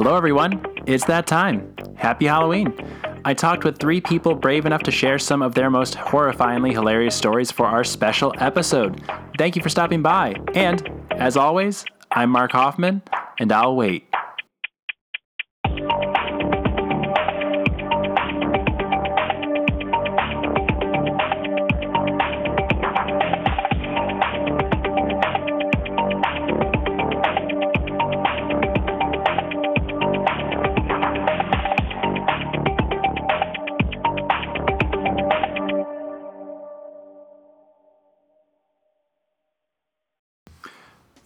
Hello everyone, it's that time. Happy Halloween. I talked with three people brave enough to share some of their most horrifyingly hilarious stories for our special episode. Thank you for stopping by. And, as always, I'm Mark Hoffman, and I'll wait.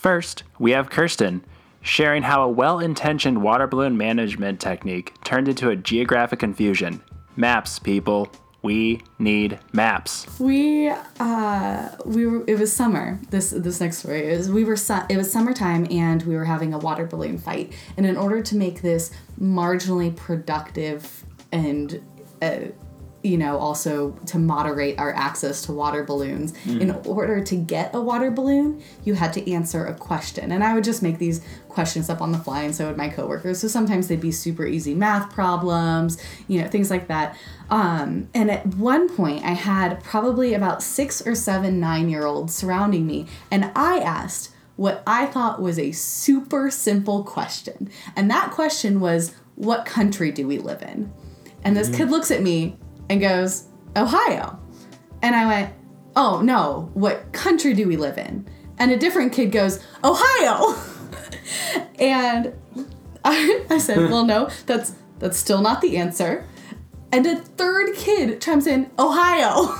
First, we have Kirsten, sharing how a well-intentioned water balloon management technique turned into a geographic confusion. Maps, people. We need maps. It was summer. This next story is it was summertime, and we were having a water balloon fight. And in order to make this marginally productive and also to moderate our access to water balloons. Mm. In order to get a water balloon, you had to answer a question. And I would just make these questions up on the fly, and so would my coworkers. So sometimes they'd be super easy math problems, things like that. And at one point, I had probably about 6 or 7 9-year-olds surrounding me, and I asked what I thought was a super simple question. And that question was, what country do we live in? And this kid looks at me and goes, Ohio. And I went, oh no, what country do we live in? And a different kid goes, Ohio. And I said, well, no, that's still not the answer. And a third kid chimes in, Ohio.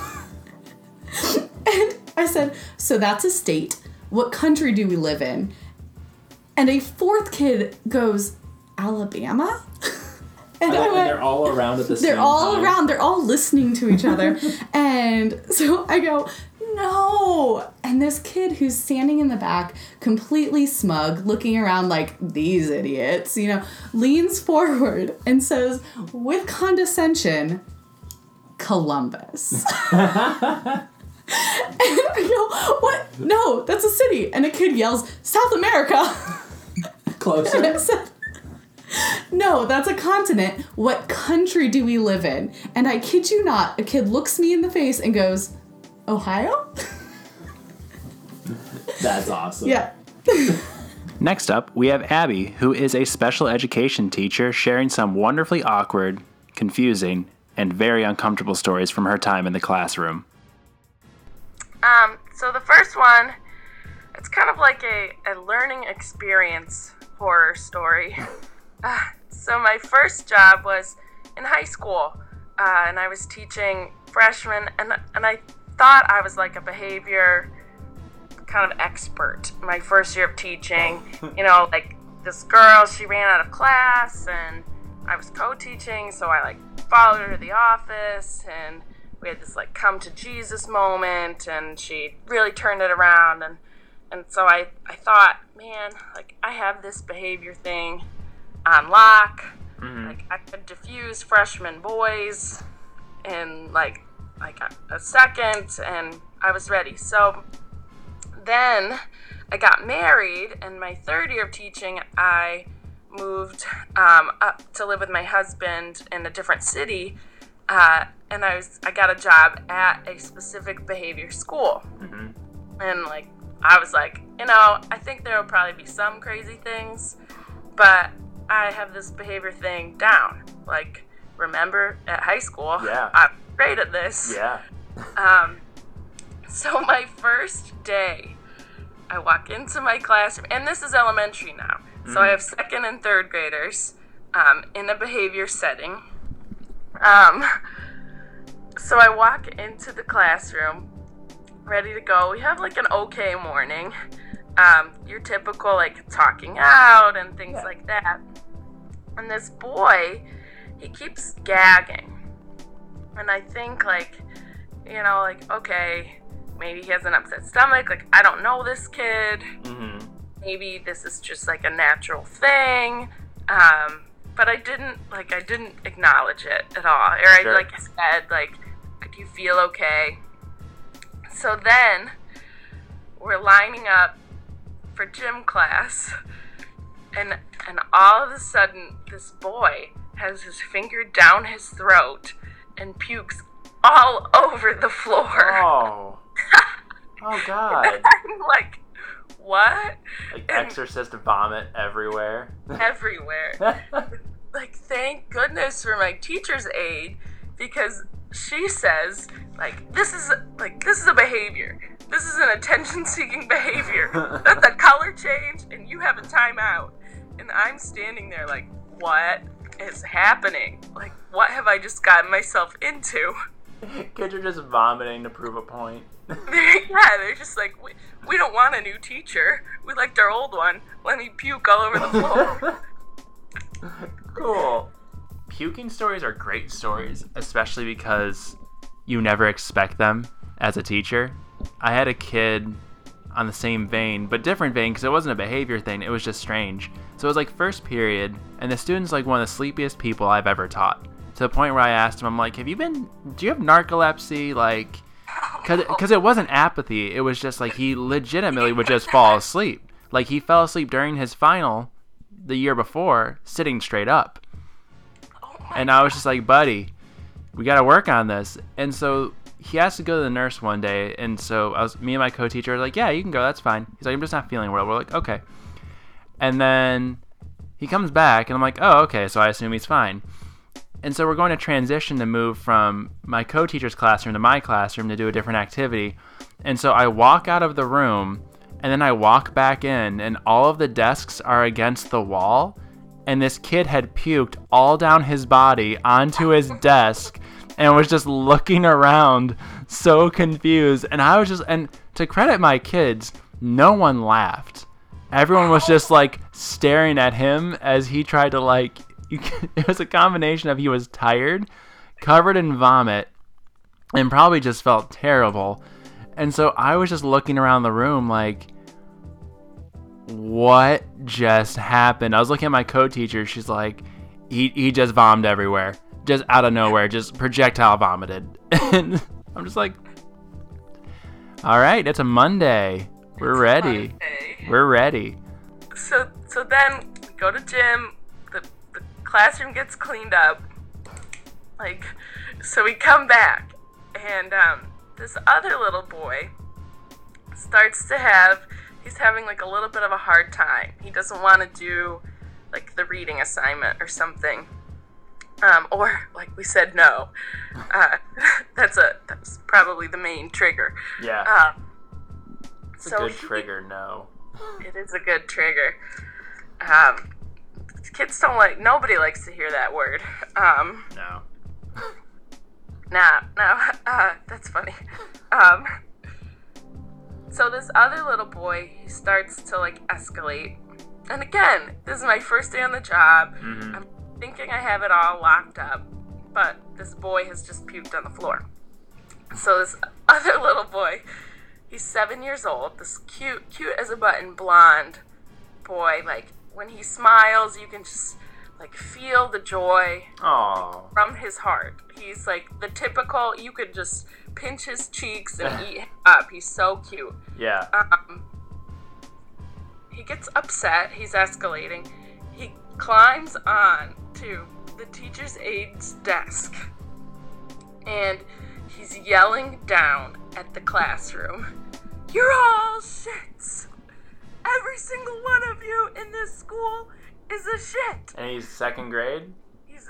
And I said, so that's a state. What country do we live in? And a fourth kid goes, Alabama? And they're all around at the same time. They're all around. They're all listening to each other. And so I go, no. And this kid who's standing in the back, completely smug, looking around like, these idiots, leans forward and says, with condescension, Columbus. And I go, what? No, that's a city. And a kid yells, South America. Closer. And I said, no, that's a continent. What country do we live in? And I kid you not, a kid looks me in the face and goes, Ohio? That's awesome. Yeah. Next up, we have Abby, who is a special education teacher sharing some wonderfully awkward, confusing, and very uncomfortable stories from her time in the classroom. So the first one, it's kind of like a learning experience horror story. So my first job was in high school, and I was teaching freshmen, and I thought I was like a behavior kind of expert my first year of teaching. Like this girl, she ran out of class, and I was co-teaching, so I followed her to the office, and we had this come to Jesus moment, and she really turned it around, and so I thought, man, I have this behavior thing on lock. Mm-hmm. I could diffuse freshman boys in a second, and I was ready. So then I got married, and my third year of teaching, I moved up to live with my husband in a different city, and I got a job at a specific behavior school. Mm-hmm. And I was I think there will probably be some crazy things, but I have this behavior thing down. Remember at high school, yeah. I'm great at this. Yeah. So my first day, I walk into my classroom, and this is elementary now. Mm-hmm. So I have second and third graders in a behavior setting. So I walk into the classroom, ready to go. We have an okay morning. Your typical talking out and things like that. And this boy, he keeps gagging. And I think okay, maybe he has an upset stomach. I don't know this kid. Mm-hmm. Maybe this is just a natural thing. But I didn't acknowledge it at all. Or sure. I said do you feel okay? So then we're lining up for gym class, And all of a sudden, this boy has his finger down his throat and pukes all over the floor. Oh. Oh, God. And I'm like, what? Like, and exorcist vomit everywhere. Everywhere. Like, thank goodness for my teacher's aide, because she says, this is a behavior. This is an attention-seeking behavior. That's a color change, and you have a timeout. And I'm standing there like, what is happening? Like, what have I just gotten myself into? Kids are just vomiting to prove a point. Yeah, they're just like, we don't want a new teacher. We liked our old one. Let me puke all over the floor. Cool. Puking stories are great stories, especially because you never expect them as a teacher. I had a kid on the same vein, but different vein, because it wasn't a behavior thing. It was just strange. So it was like first period, and the student's like one of the sleepiest people I've ever taught. To the point where I asked him, I'm like, do you have narcolepsy? Like, because it wasn't apathy. It was just like he legitimately would just fall asleep. Like, he fell asleep during his final the year before, sitting straight up. And I was just like, buddy, we got to work on this. And so he has to go to the nurse one day, and so me and my co-teacher were like, yeah, you can go, that's fine. He's like, I'm just not feeling well. We're like, okay. And then he comes back, and I'm like, oh, okay, so I assume he's fine. And so we're going to transition to move from my co-teacher's classroom to my classroom to do a different activity. And so I walk out of the room, and then I walk back in, and all of the desks are against the wall, and this kid had puked all down his body onto his desk, and was just looking around so confused. And I was just, and to credit my kids, no one laughed. Everyone was just like staring at him as he tried to like, it was a combination of he was tired, covered in vomit, and probably just felt terrible. And so I was just looking around the room like, what just happened? I was looking at my co-teacher. She's like, he just vomed everywhere. Just out of nowhere, just projectile vomited. And I'm just like, all right, it's a Monday. We're ready. We're ready. So then we go to gym. The classroom gets cleaned up. Like, so we come back, and this other little boy starts to have, he's having like a little bit of a hard time. He doesn't want to do like the reading assignment or something. Or like we said, no. That's probably the main trigger. Yeah. It's a good trigger, no. It is a good trigger. Kids don't like. Nobody likes to hear that word. No. Nah. That's funny. So this other little boy, he starts to like escalate, and again, this is my first day on the job. Mm-hmm. I'm thinking I have it all locked up, but this boy has just puked on the floor. So this other little boy, he's 7 years old, this cute as a button blonde boy. Like, when he smiles, you can just like feel the joy from his heart. He's like the typical, you could just pinch his cheeks and eat him up. He's so cute. Yeah. He gets upset, he's escalating. He climbs on to the teacher's aide's desk, and he's yelling down at the classroom, "You're all shits! Every single one of you in this school is a shit!" And he's second grade? He's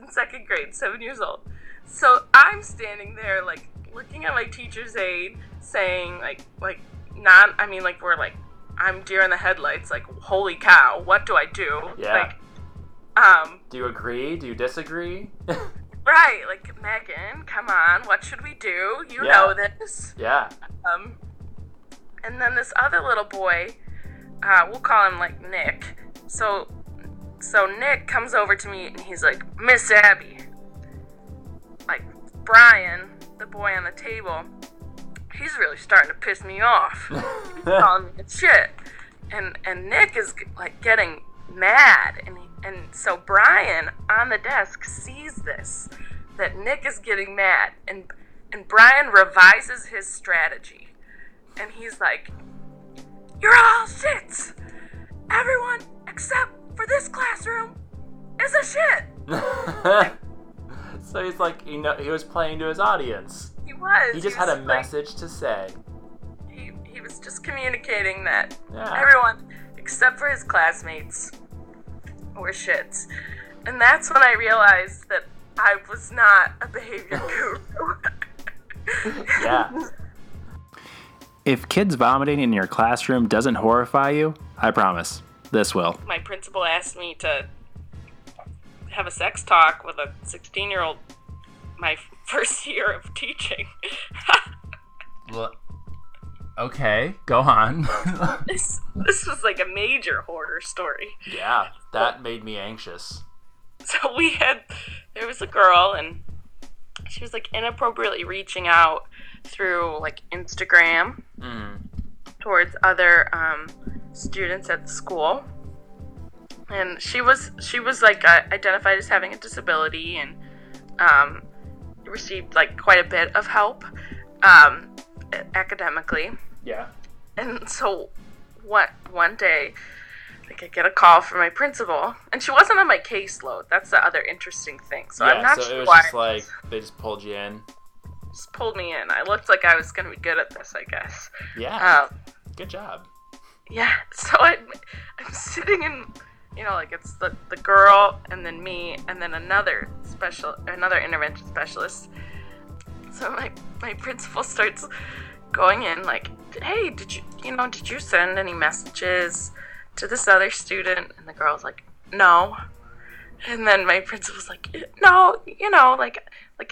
in second grade, 7 years old. So I'm standing there, like, looking at my teacher's aide, saying, I'm deer in the headlights, like, holy cow, what do I do? Yeah. Do you agree? Do you disagree? Right, like, Megan, come on, what should we do? You know this. Yeah. And then this other little boy, we'll call him, like, Nick. So Nick comes over to me, and he's like, "Miss Abby." Like, Brian, the boy on the table, he's really starting to piss me off. He's calling me shit. And Nick is, like, getting mad. And so Brian on the desk sees this, that Nick is getting mad. And Brian revises his strategy. And he's like, "You're all shits. Everyone except you know, he was playing to his audience. He was. He just had a message to say. He was just communicating that everyone, except for his classmates, were shits. And that's when I realized that I was not a behavior guru. Yeah. If kids vomiting in your classroom doesn't horrify you, I promise, this will. My principal asked me to have a sex talk with a 16-year-old my first year of teaching. Well, okay, go on. This was like a major horror story. Yeah, that made me anxious. So there was a girl, and she was like inappropriately reaching out through like Instagram towards other students at the school. And she was like identified as having a disability, and received like quite a bit of help academically. Yeah. And so one day, like, I get a call from my principal, and she wasn't on my caseload. That's the other interesting thing. So I'm not sure why. Yeah, so it was just like they just pulled you in. Just pulled me in. I looked like I was going to be good at this, I guess. Yeah. Good job. Yeah. So I'm sitting in, you know, like it's the girl and then me and then another intervention specialist. So my principal starts going in like, hey, did you send any messages to this other student? And the girl's like, no. And then my principal's like, no, you know, like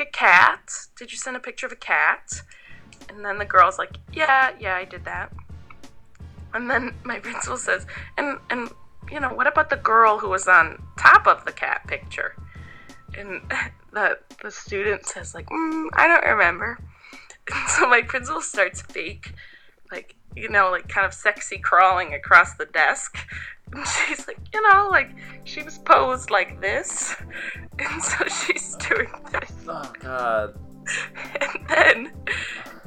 a cat. Did you send a picture of a cat? And then the girl's like, yeah, I did that. And then my principal says, and you know, what about the girl who was on top of the cat picture? And the student says like, I don't remember. And so my principal starts fake, like, you know, like kind of sexy crawling across the desk. And she's like, you know, like she was posed like this. And so she's doing this. Oh, God.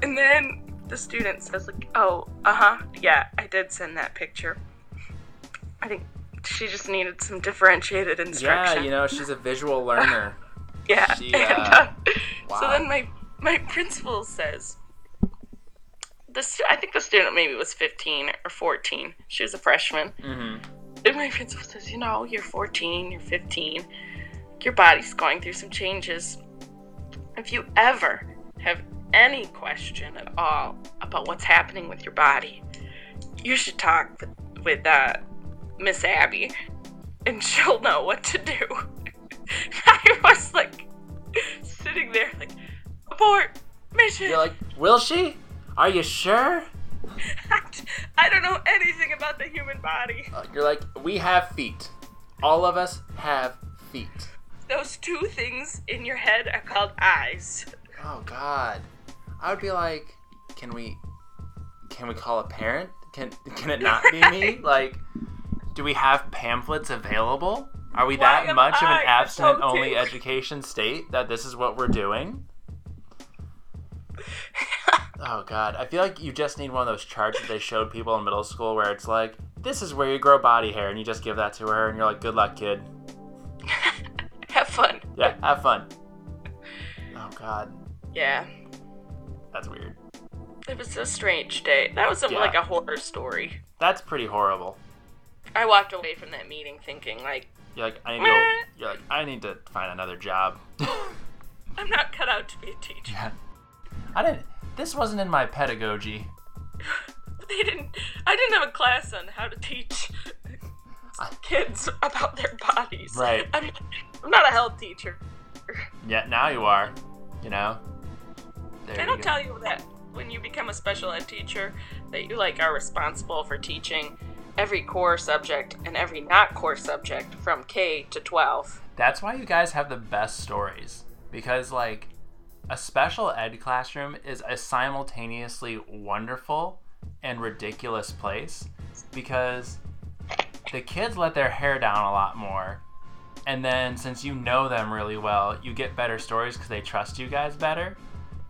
And then the student says like, oh, yeah, I did send that picture. I think she just needed some differentiated instruction. Yeah, you know, she's a visual learner. Yeah. Wow. So then my principal says, I think the student maybe was 15 or 14. She was a freshman. Mm-hmm. And my principal says, you know, you're 14, you're 15. Your body's going through some changes. If you ever have any question at all about what's happening with your body, you should talk with Miss Abby, and she'll know what to do. I was like sitting there like, abort mission. You're like, will she? Are you sure? I don't know anything about the human body. You're like, we have feet. All of us have feet. Those two things in your head are called eyes. Oh, God. I would be like, can we call a parent? Can it not be me? Like, do we have pamphlets available? Are we that much of an abstinent-only education state that this is what we're doing? Oh, God. I feel like you just need one of those charts that they showed people in middle school where it's like, this is where you grow body hair, and you just give that to her, and you're like, good luck, kid. Have fun. Yeah, have fun. Oh, God. Yeah. That's weird. It was a strange day. That was like a horror story. That's pretty horrible. I walked away from that meeting thinking, like... You're like, I need to find another job. I'm not cut out to be a teacher. Yeah. This wasn't in my pedagogy. I didn't have a class on how to teach kids about their bodies. Right. I'm not a health teacher. Yeah, now you are. You know? They don't tell you that when you become a special ed teacher that you, like, are responsible for teaching every core subject and every not core subject from K to 12. That's why you guys have the best stories. Because, like... a special ed classroom is a simultaneously wonderful and ridiculous place because the kids let their hair down a lot more. And then since you know them really well, you get better stories because they trust you guys better.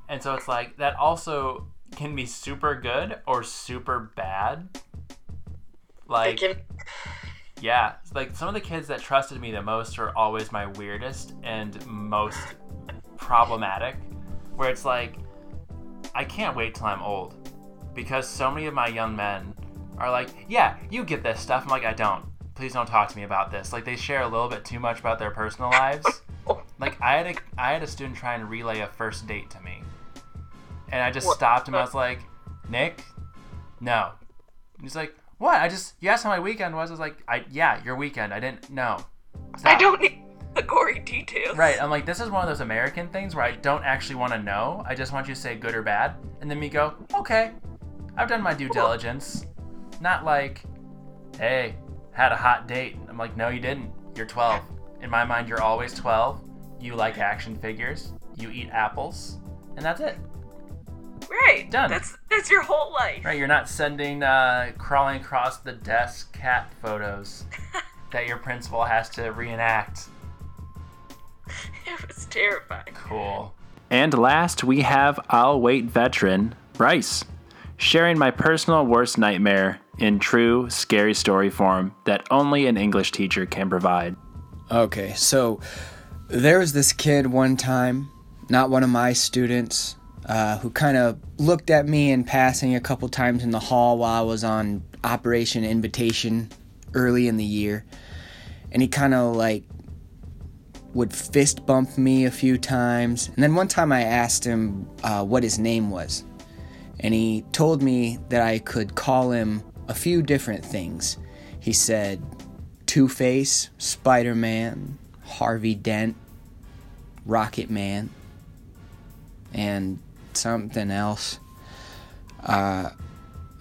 And so it's like that also can be super good or super bad. Like, yeah, like some of the kids that trusted me the most are always my weirdest and most problematic, where it's like, I can't wait till I'm old, because so many of my young men are like, yeah, you get this stuff. I'm like, I don't. Please don't talk to me about this. Like, they share a little bit too much about their personal lives. Like, I had a student try and relay a first date to me, and I just stopped him. I was like, Nick, no. And he's like, what? You asked how my weekend was. I was like, yeah, your weekend. I didn't know. I don't need the gory details. Right. I'm like, this is one of those American things where I don't actually want to know. I just want you to say good or bad. And then me go, okay, I've done my due diligence. Not like, hey, had a hot date. I'm like, no, you didn't. You're 12. In my mind, you're always 12. You like action figures. You eat apples. And that's it. Right. Done. That's your whole life. Right. You're not sending crawling across the desk cat photos that your principal has to reenact. It was terrifying. Cool. And last, we have I'll Wait veteran Bryce, sharing my personal worst nightmare in true scary story form that only an English teacher can provide. Okay, so there was this kid one time, not one of my students, who kind of looked at me in passing a couple times in the hall while I was on Operation Invitation early in the year. And he kind of like would fist bump me a few times. And then one time I asked him what his name was. And he told me that I could call him a few different things. He said Two-Face, Spider-Man, Harvey Dent, Rocket Man, and something else. But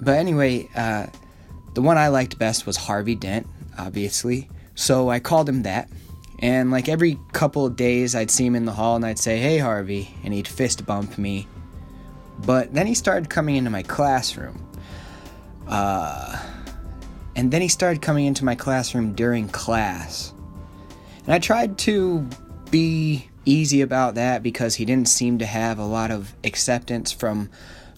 anyway, the one I liked best was Harvey Dent, obviously. So I called him that. And like every couple of days, I'd see him in the hall and I'd say, hey, Harvey. And he'd fist bump me. But then he started coming into my classroom. And then he started coming into my classroom during class. And I tried to be easy about that because he didn't seem to have a lot of acceptance from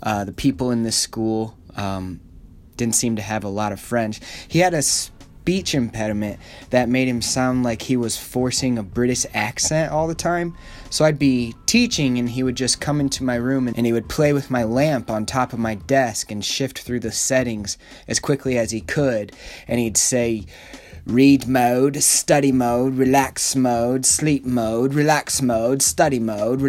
the people in this school. Didn't seem to have a lot of French. He had a speech impediment that made him sound like he was forcing a British accent all the time. So I'd be teaching and he would just come into my room and he would play with my lamp on top of my desk and shift through the settings as quickly as he could. And he'd say, read mode, study mode, sleep mode, relax mode, study mode,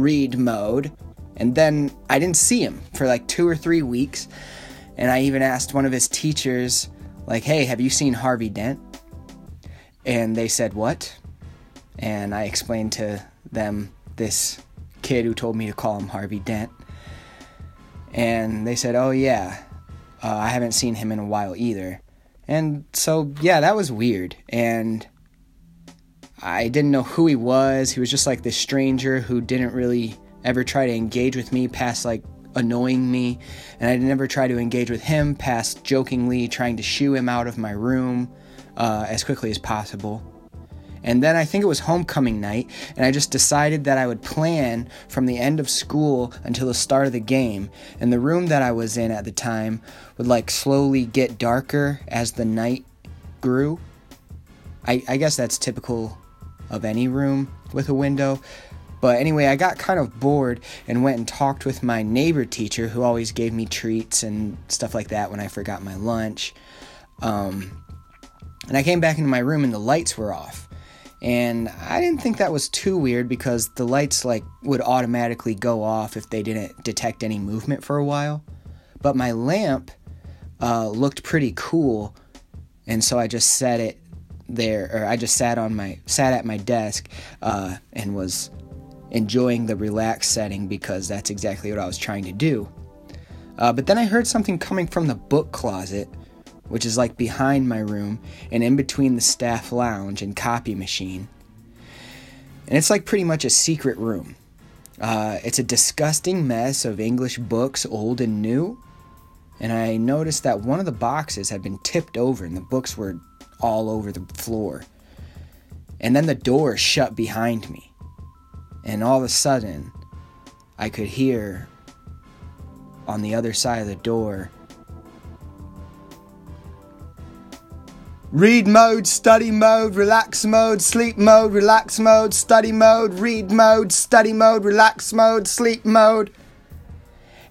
read mode. And then I didn't see him for like 2 or 3 weeks. And I even asked one of his teachers, like, hey, have you seen Harvey Dent? And they said, what? And I explained to them this kid who told me to call him Harvey Dent. And they said, oh, yeah, I haven't seen him in a while either. And so, yeah, that was weird. And I didn't know who he was. He was just like this stranger who didn't really ever try to engage with me past, like, annoying me, and I never tried to engage with him past jokingly trying to shoo him out of my room as quickly as possible. And then I think it was homecoming night, and I just decided that I would plan from the end of school until the start of the game, and the room that I was in at the time would like slowly get darker as the night grew. I guess that's typical of any room with a window. But anyway, I got kind of bored and went and talked with my neighbor teacher who always gave me treats and stuff like that when I forgot my lunch. And I came back into my room and the lights were off. And I didn't think that was too weird because the lights like would automatically go off if they didn't detect any movement for a while. But my lamp looked pretty cool, and so I just set it there, or I just sat at my desk and was enjoying the relax setting because that's exactly what I was trying to do. But then I heard something coming from the book closet, which is like behind my room and in between the staff lounge and copy machine. And it's like pretty much a secret room. It's a disgusting mess of English books, old and new. And I noticed that one of the boxes had been tipped over and the books were all over the floor. And then the door shut behind me. And all of a sudden, I could hear, on the other side of the door, Read mode, study mode, relax mode, sleep mode, relax mode, study mode, read mode, study mode, relax mode, sleep mode.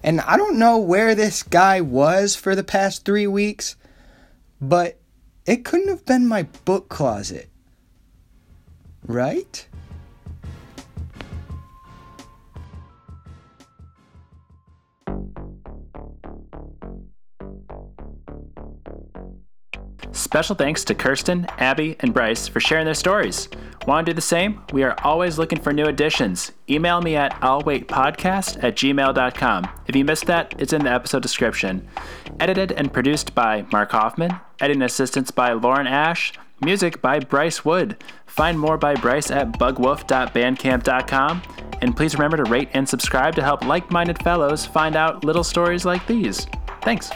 And I don't know where this guy was for the past 3 weeks, but it couldn't have been my book closet, right? Special thanks to Kirsten, Abby, and Bryce for sharing their stories. Want to do the same? We are always looking for new additions. Email me at illwaitpodcast@gmail.com. If you missed that, it's in the episode description. Edited and produced by Mark Hoffman. Editing assistance by Lauren Ash. Music by Bryce Wood. Find more by Bryce at bugwolf.bandcamp.com. And please remember to rate and subscribe to help like-minded fellows find out little stories like these. Thanks.